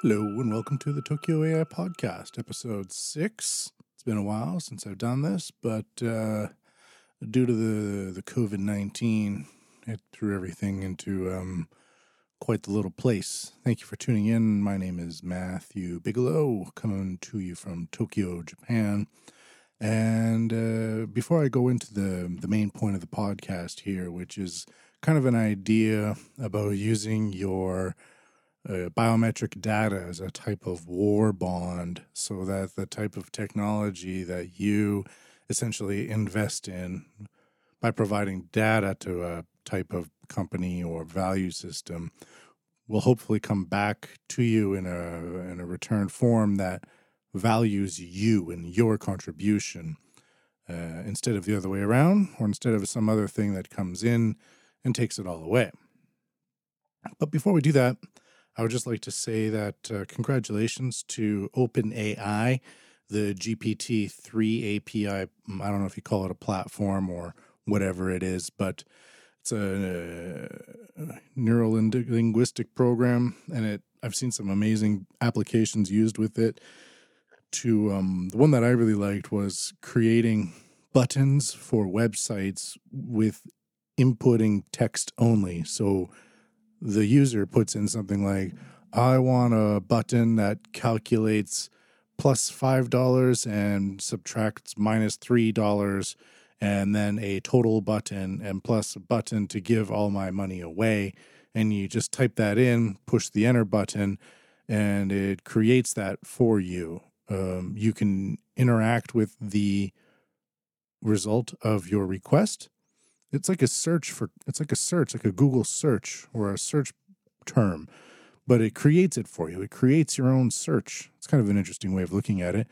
Hello and welcome to the Tokyo AI Podcast, episode 6. It's been a while since I've done this, but due to the COVID-19, it threw everything into quite the little place. Thank you for tuning in. My name is Matthew Bigelow, coming to you from Tokyo, Japan. And before I go into the main point of the podcast here, which is kind of an idea about using your biometric data as a type of war bond, so that the type of technology that you essentially invest in by providing data to a type of company or value system will hopefully come back to you in a return form that values you and your contribution instead of the other way around, or instead of some other thing that comes in and takes it all away. But before we do that, I would just like to say that congratulations to OpenAI, the GPT-3 API. I don't know if you call it a platform or whatever it is, but it's a neuro-linguistic program, and I've seen some amazing applications used with it. The one that I really liked was creating buttons for websites with inputting text only. So the user puts in something like, I want a button that calculates plus $5 and subtracts minus $3, and then a total button and plus a button to give all my money away. And you just type that in, push the enter button, and it creates that for you. You can interact with the result of your request. It's like a search like a Google search or a search term, but it creates it for you. It creates your own search. It's kind of an interesting way of looking at it.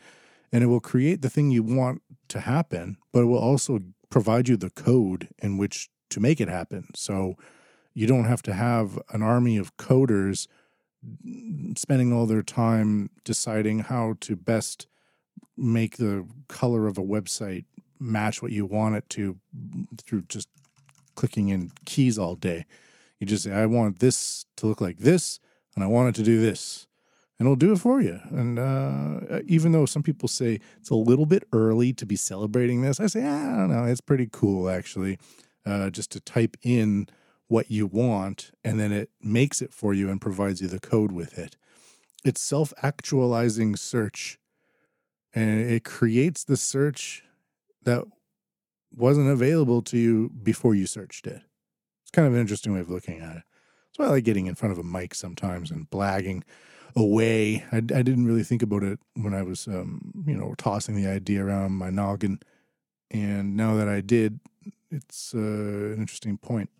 And it will create the thing you want to happen, but it will also provide you the code in which to make it happen. So you don't have to have an army of coders spending all their time deciding how to best make the color of a website match what you want it to through just clicking in keys all day. You just say, I want this to look like this, and I want it to do this. And it'll do it for you. And even though some people say it's a little bit early to be celebrating this, I say, I don't know. It's pretty cool, actually, just to type in what you want, and then it makes it for you and provides you the code with it. It's self-actualizing search, and it creates the search that wasn't available to you before you searched it. It's kind of an interesting way of looking at it. That's why I like getting in front of a mic sometimes and blagging away. I didn't really think about it when I was, tossing the idea around my noggin. And now that I did, it's an interesting point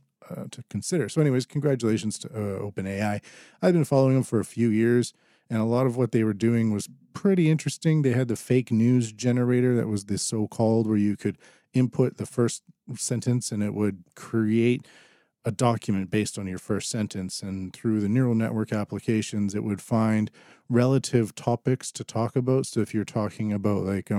to consider. So anyways, congratulations to OpenAI. I've been following them for a few years, and a lot of what they were doing was pretty interesting. They had the fake news generator that was this so-called, where you could input the first sentence and it would create a document based on your first sentence. And through the neural network applications, it would find relative topics to talk about. So if you're talking about like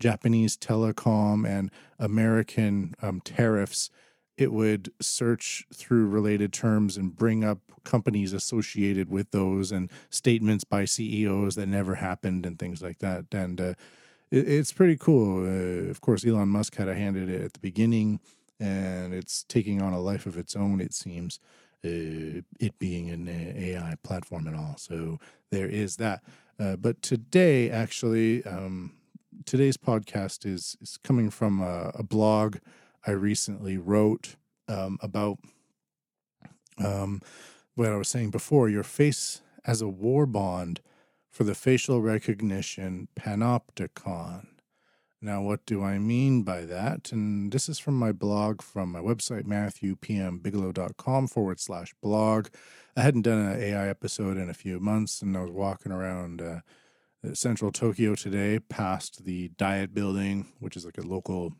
Japanese telecom and American tariffs, it would search through related terms and bring up companies associated with those and statements by CEOs that never happened and things like that. And it's pretty cool. Of course, Elon Musk had a hand in it at the beginning, and it's taking on a life of its own, it seems, it being an AI platform and all. So there is that. But today, actually, today's podcast is coming from a blog I recently wrote about what I was saying before, your face as a war bond for the facial recognition panopticon. Now, what do I mean by that? And this is from my blog, from my website, MatthewPMBigelow.com/blog. I hadn't done an AI episode in a few months, and I was walking around Central Tokyo today past the Diet Building, which is like a local.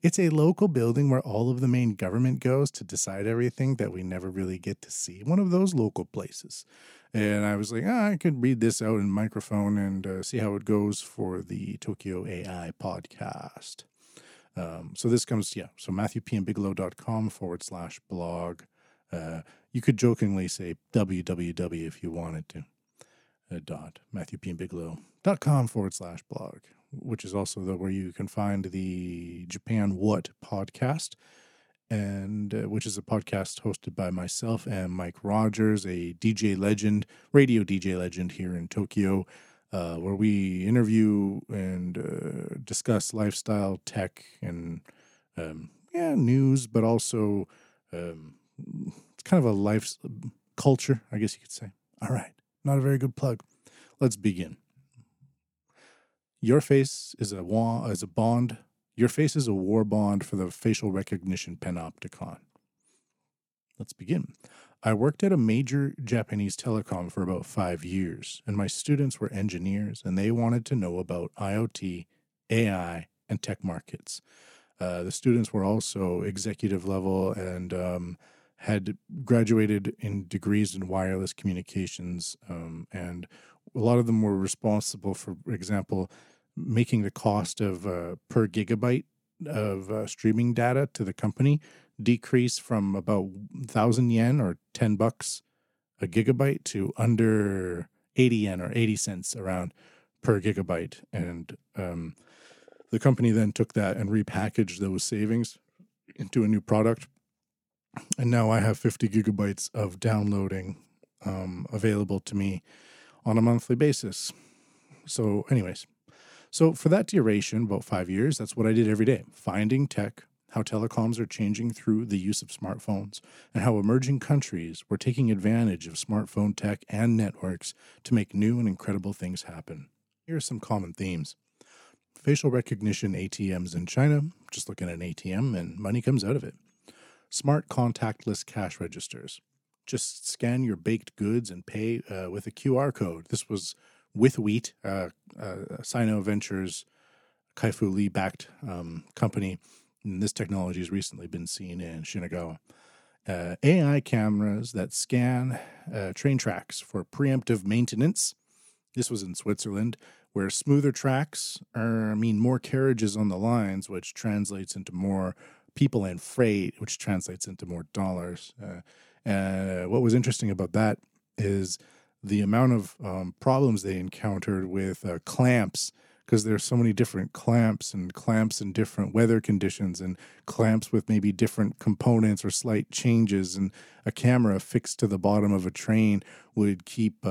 It's a local building where all of the main government goes to decide everything that we never really get to see. One of those local places. And I was like, I could read this out in microphone and see how it goes for the Tokyo AI podcast. So this comes, so MatthewPMBigelow.com/blog. You could jokingly say www if you wanted to. MatthewPMBigelow.com/blog, which is also where you can find the Japan What podcast, and which is a podcast hosted by myself and Mike Rogers, a DJ legend, radio DJ legend here in Tokyo, where we interview and discuss lifestyle, tech, and news, but also it's kind of a life culture, I guess you could say. All right. Not a very good plug. Let's begin. Your face is a bond. Your face is a war bond for the facial recognition panopticon. Let's begin. I worked at a major Japanese telecom for about 5 years, and my students were engineers, and they wanted to know about IoT, AI, and tech markets. The students were also executive level and had graduated in degrees in wireless communications, and a lot of them were responsible for example, making the cost of per gigabyte of streaming data to the company decrease from about 1,000 yen or $10 a gigabyte to under 80 yen or 80 cents around per gigabyte. And the company then took that and repackaged those savings into a new product. And now I have 50 gigabytes of downloading available to me on a monthly basis. So anyways, so for that duration, about 5 years, that's what I did every day. Finding tech, how telecoms are changing through the use of smartphones, and how emerging countries were taking advantage of smartphone tech and networks to make new and incredible things happen. Here are some common themes. Facial recognition ATMs in China, just look at an ATM and money comes out of it. Smart contactless cash registers. Just scan your baked goods and pay with a QR code. This was with Wheat, Sino Ventures, Kai-Fu Lee-backed company. And this technology has recently been seen in Shinagawa. AI cameras that scan train tracks for preemptive maintenance. This was in Switzerland, where smoother tracks more carriages on the lines, which translates into more people and freight, which translates into more dollars. What was interesting about that is the amount of problems they encountered with clamps, because there's so many different clamps in different weather conditions, and clamps with maybe different components or slight changes. And a camera affixed to the bottom of a train would keep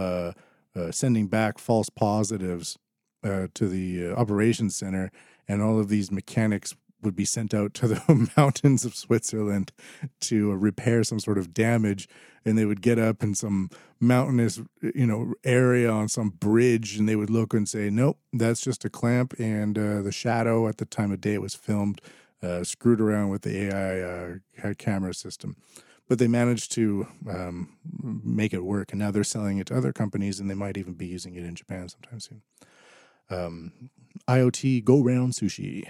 sending back false positives to the operations center, and all of these mechanics would be sent out to the mountains of Switzerland to repair some sort of damage. And they would get up in some mountainous, area on some bridge, and they would look and say, nope, that's just a clamp. And the shadow at the time of day it was filmed, screwed around with the AI camera system. But they managed to make it work. And now they're selling it to other companies, and they might even be using it in Japan sometime soon. IoT go-round sushi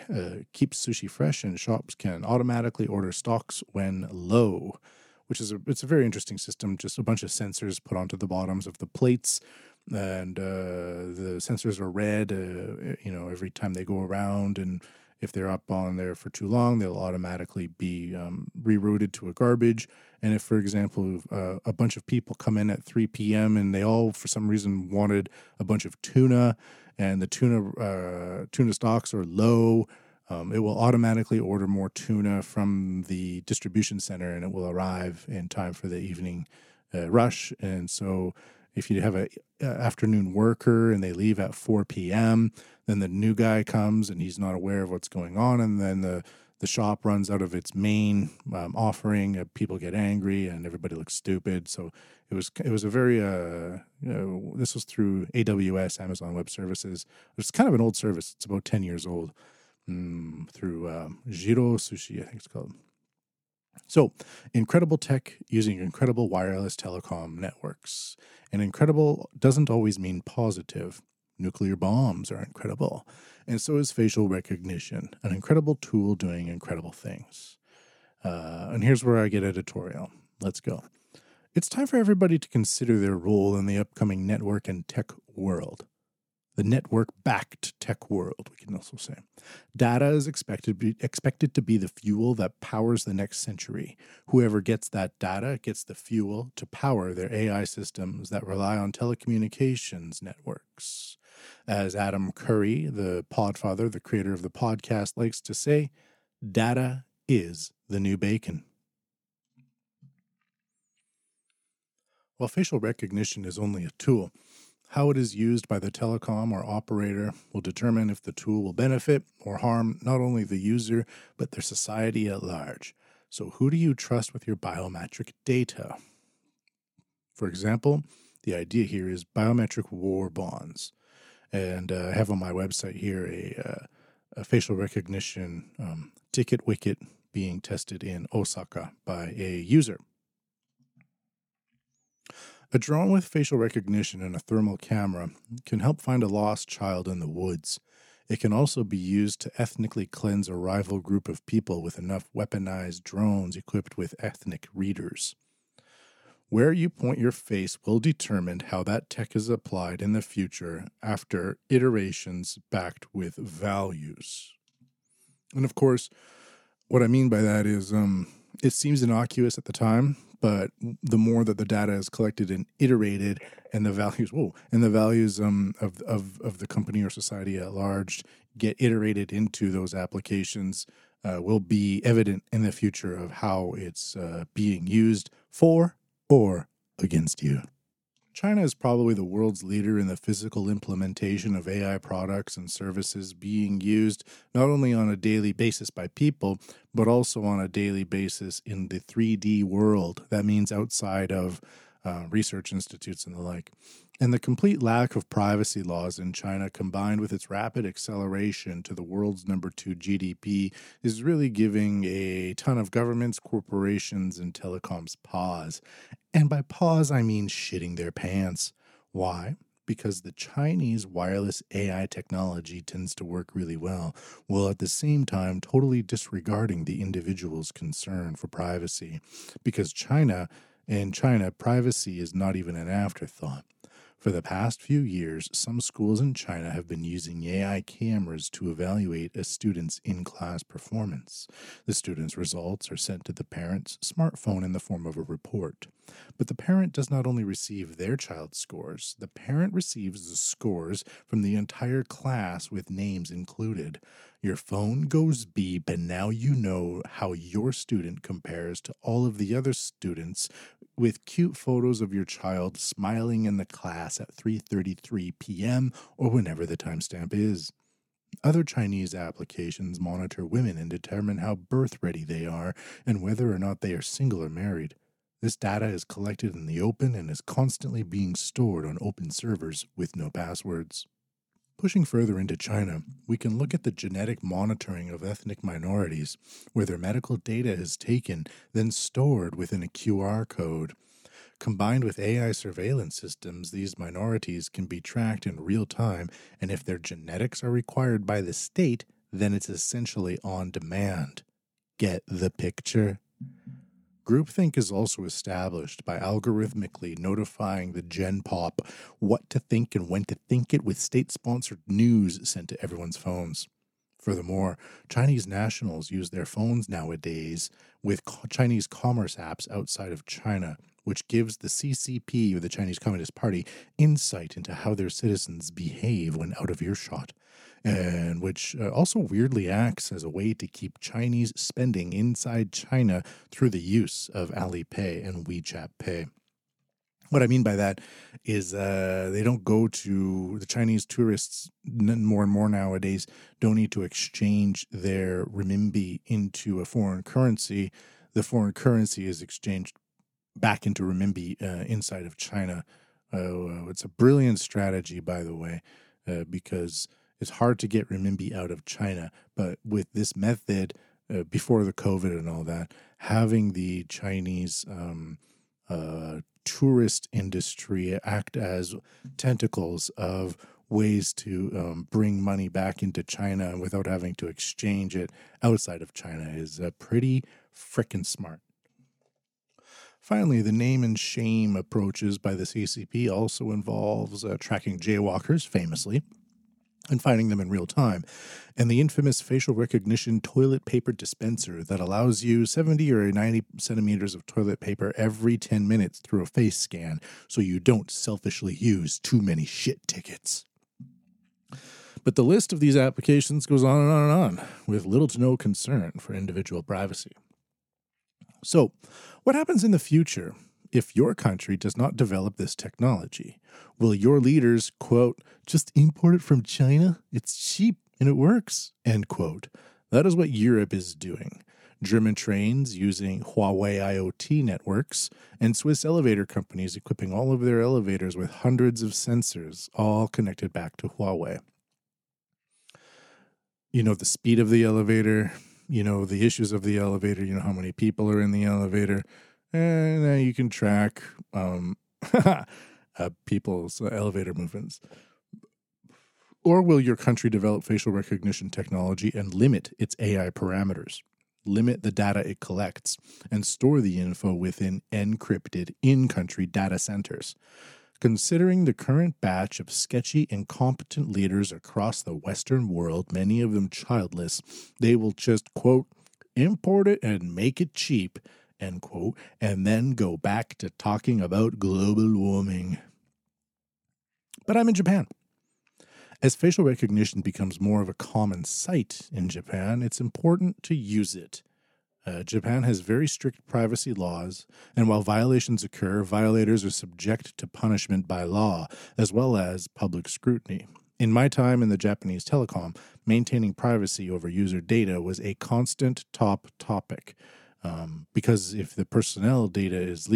keeps sushi fresh, and shops can automatically order stocks when low, which is it's a very interesting system. Just a bunch of sensors put onto the bottoms of the plates, and the sensors are read, every time they go around, and if they're up on there for too long, they'll automatically be rerouted to a garbage. And if, for example, a bunch of people come in at 3 p.m. and they all, for some reason, wanted a bunch of tuna, and the tuna stocks are low, it will automatically order more tuna from the distribution center, and it will arrive in time for the evening rush. And so if you have an afternoon worker and they leave at 4 p.m., then the new guy comes and he's not aware of what's going on, and then the shop runs out of its main offering. People get angry and everybody looks stupid. So it was a very this was through AWS, Amazon Web Services. It's kind of an old service. It's about 10 years old, through Jiro Sushi, I think it's called. So incredible tech using incredible wireless telecom networks. And incredible doesn't always mean positive. Nuclear bombs are incredible. And so is facial recognition, an incredible tool doing incredible things. And here's where I get editorial. Let's go. It's time for everybody to consider their role in the upcoming network and tech world. The network-backed tech world, we can also say. Data is expected to be the fuel that powers the next century. Whoever gets that data gets the fuel to power their AI systems that rely on telecommunications networks. As Adam Curry, the podfather, the creator of the podcast, likes to say, data is the new bacon. While facial recognition is only a tool, how it is used by the telecom or operator will determine if the tool will benefit or harm not only the user, but their society at large. So who do you trust with your biometric data? For example, the idea here is biometric war bonds. And I have on my website here a facial recognition ticket wicket being tested in Osaka by a user. A drone with facial recognition and a thermal camera can help find a lost child in the woods. It can also be used to ethnically cleanse a rival group of people with enough weaponized drones equipped with ethnic readers. Where you point your face will determine how that tech is applied in the future after iterations backed with values. And of course, what I mean by that is it seems innocuous at the time, but the more that the data is collected and iterated, and the values, of the company or society at large get iterated into those applications, will be evident in the future of how it's being used for or against you. China is probably the world's leader in the physical implementation of AI products and services being used not only on a daily basis by people, but also on a daily basis in the 3D world. That means outside of research institutes and the like. And the complete lack of privacy laws in China, combined with its rapid acceleration to the world's number 2 GDP, is really giving a ton of governments, corporations, and telecoms pause. And by pause, I mean shitting their pants. Why? Because the Chinese wireless AI technology tends to work really well, while at the same time totally disregarding the individual's concern for privacy. Because in China, privacy is not even an afterthought. For the past few years, some schools in China have been using AI cameras to evaluate a student's in-class performance. The student's results are sent to the parent's smartphone in the form of a report. But the parent does not only receive their child's scores, the parent receives the scores from the entire class with names included. Your phone goes beep, and now you know how your student compares to all of the other students, with cute photos of your child smiling in the class at 3:33 p.m. or whenever the timestamp is. Other Chinese applications monitor women and determine how birth-ready they are and whether or not they are single or married. This data is collected in the open and is constantly being stored on open servers with no passwords. Pushing further into China, we can look at the genetic monitoring of ethnic minorities, where their medical data is taken, then stored within a QR code. Combined with AI surveillance systems, these minorities can be tracked in real time, and if their genetics are required by the state, then it's essentially on demand. Get the picture? Groupthink is also established by algorithmically notifying the Gen Pop what to think and when to think it with state-sponsored news sent to everyone's phones. Furthermore, Chinese nationals use their phones nowadays with Chinese commerce apps outside of China, which gives the CCP, or the Chinese Communist Party, insight into how their citizens behave when out of earshot, and which also weirdly acts as a way to keep Chinese spending inside China through the use of Alipay and WeChat Pay. What I mean by that is they don't go to the Chinese tourists more and more nowadays don't need to exchange their renminbi into a foreign currency. The foreign currency is exchanged back into renminbi inside of China. It's a brilliant strategy, by the way, because it's hard to get renminbi out of China. But with this method, before the COVID and all that, having the Chinese tourist industry act as tentacles of ways to bring money back into China without having to exchange it outside of China is pretty frickin' smart. Finally, the name and shame approaches by the CCP also involves tracking jaywalkers, famously, and finding them in real time, and the infamous facial recognition toilet paper dispenser that allows you 70 or 90 centimeters of toilet paper every 10 minutes through a face scan, so you don't selfishly use too many shit tickets. But the list of these applications goes on and on and on, with little to no concern for individual privacy. So, what happens in the future if your country does not develop this technology? Will your leaders, quote, just import it from China? It's cheap and it works, end quote. That is what Europe is doing. German trains using Huawei IoT networks and Swiss elevator companies equipping all of their elevators with hundreds of sensors, all connected back to Huawei. You know the speed of the elevator, you know the issues of the elevator, you know how many people are in the elevator. And now you can track people's elevator movements. Or will your country develop facial recognition technology and limit its AI parameters, limit the data it collects, and store the info within encrypted in-country data centers? Considering the current batch of sketchy, incompetent leaders across the Western world, many of them childless, they will just, quote, import it and make it cheap, end quote, and then go back to talking about global warming. But I'm in Japan. As facial recognition becomes more of a common sight in Japan, it's important to use it. Japan has very strict privacy laws, and while violations occur, violators are subject to punishment by law, as well as public scrutiny. In my time in the Japanese telecom, maintaining privacy over user data was a constant top topic. Because if the personal data is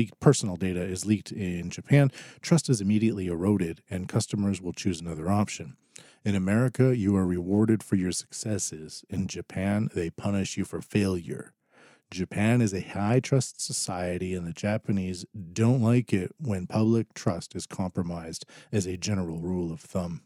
leaked in Japan, trust is immediately eroded and customers will choose another option. In America, you are rewarded for your successes. In Japan, they punish you for failure. Japan is a high-trust society, and the Japanese don't like it when public trust is compromised as a general rule of thumb.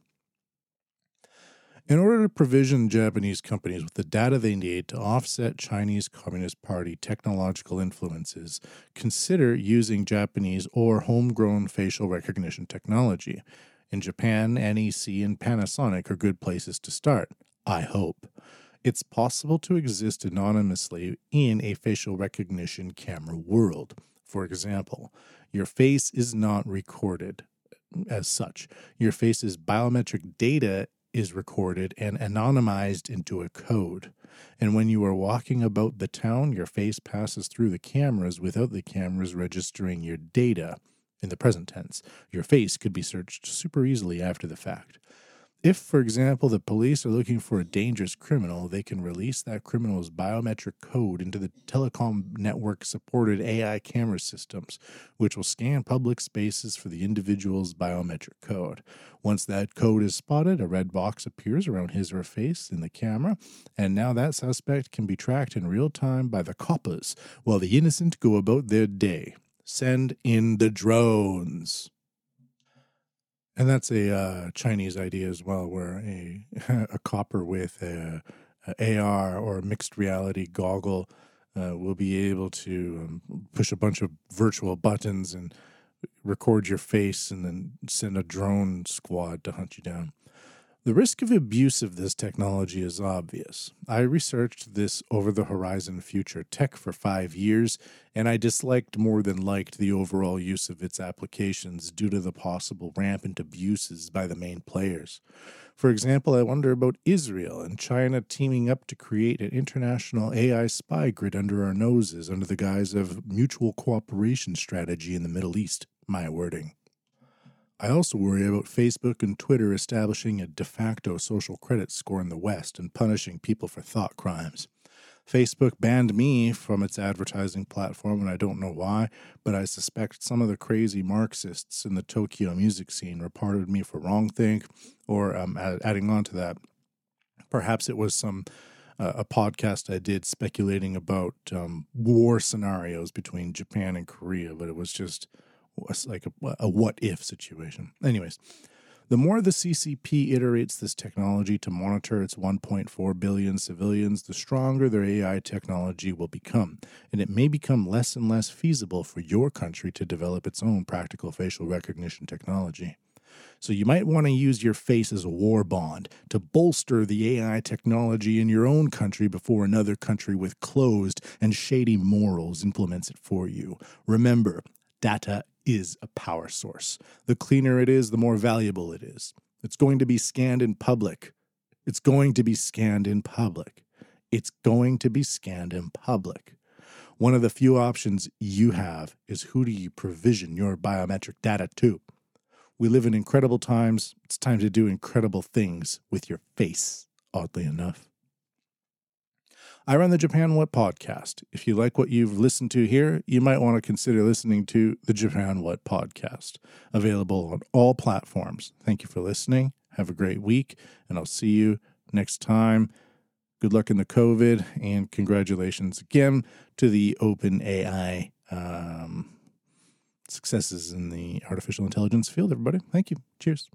In order to provision Japanese companies with the data they need to offset Chinese Communist Party technological influences, consider using Japanese or homegrown facial recognition technology. In Japan, NEC and Panasonic are good places to start, I hope. It's possible to exist anonymously in a facial recognition camera world. For example, your face is not recorded as such. Your face's biometric data is recorded and anonymized into a code. And when you are walking about the town, your face passes through the cameras without the cameras registering your data. In the present tense, your face could be searched super easily after the fact. If, for example, the police are looking for a dangerous criminal, they can release that criminal's biometric code into the telecom network-supported AI camera systems, which will scan public spaces for the individual's biometric code. Once that code is spotted, a red box appears around his or her face in the camera, and now that suspect can be tracked in real time by the coppers while the innocent go about their day. Send in the drones. And that's a Chinese idea as well, where a copper with a AR or mixed reality goggle will be able to push a bunch of virtual buttons and record your face and then send a drone squad to hunt you down. The risk of abuse of this technology is obvious. I researched this over-the-horizon future tech for 5 years, and I disliked more than liked the overall use of its applications due to the possible rampant abuses by the main players. For example, I wonder about Israel and China teaming up to create an international AI spy grid under our noses under the guise of mutual cooperation strategy in the Middle East, my wording. I also worry about Facebook and Twitter establishing a de facto social credit score in the West and punishing people for thought crimes. Facebook banned me from its advertising platform, and I don't know why, but I suspect some of the crazy Marxists in the Tokyo music scene reported me for wrongthink, or adding on to that, perhaps it was a podcast I did speculating about war scenarios between Japan and Korea, but it was just like a what-if situation. Anyways, The more the CCP iterates this technology to monitor its 1.4 billion civilians, the stronger their AI technology will become, and it may become less and less feasible for your country to develop its own practical facial recognition technology. So you might want to use your face as a war bond to bolster the AI technology in your own country before another country with closed and shady morals implements it for you. Remember, data is a power source. The cleaner it is, the more valuable it is. It's going to be scanned in public. It's going to be scanned in public. It's going to be scanned in public. One of the few options you have is who do you provision your biometric data to? We live in incredible times. It's time to do incredible things with your face, oddly enough. I run the Japan What podcast. If you like what you've listened to here, you might want to consider listening to the Japan What podcast, available on all platforms. Thank you for listening. Have a great week, and I'll see you next time. Good luck in the COVID, and congratulations again to the OpenAI successes in the artificial intelligence field, everybody. Thank you. Cheers.